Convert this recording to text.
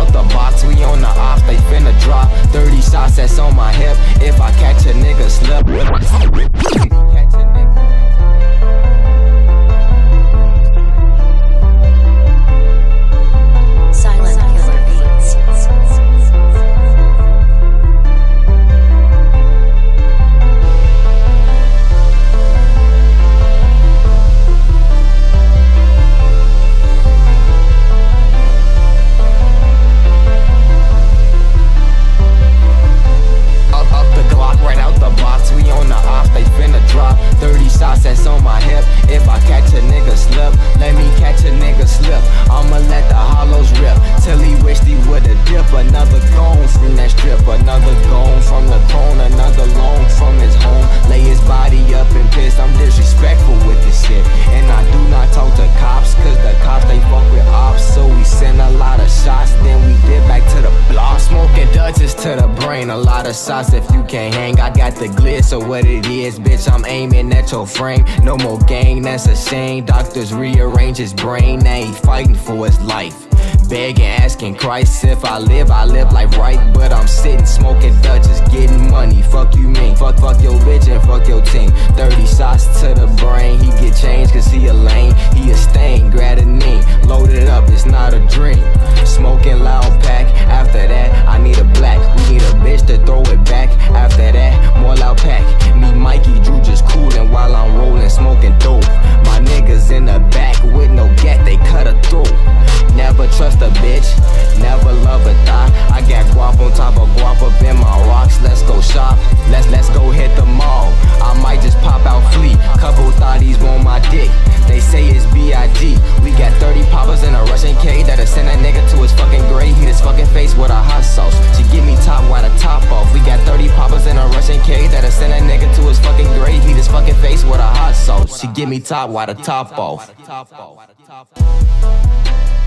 out the box, we on the off, they finna drop 30 shots that's on my hip, if I catch a nigga slip. To the brain, a lot of shots if you can't hang. I got the glitz, so what it is, bitch, I'm aiming at your frame. No more gang, that's a shame. Doctors rearrange his brain, they ain't fighting for his life. Begging, asking Christ if I live like right. But I'm sitting, smoking Dutchess, getting money, fuck you mean. Fuck your bitch and fuck your team. 30 shots to the brain, he get changed cause he a lame. He a stain, grab a knee, load it up, it's not a dream. Smoking loud pack, after that I need a black. We need a bitch to throw it back, after that more loud pack. Me, Mikey, Drew just coolin' while I'm rollin', smoking dope. My niggas in the back with no gat, they cut a throat. Never trust a bitch, never love a thot. I got guap on top of guap up in my rocks. Let's go shop, let's go hit the mall. I might just pop out fleet, couple thotties want my dick. They say it's B.I.G. We got 30 poppers in a Russian K that'll send a nigga to his fucking grave. Hit his fucking face with a hot sauce. She give me top while the top off. We got 30 poppers in a Russian K that'll send a nigga to his fucking grave. Hit his fucking face with a hot sauce. She give me top while the top off.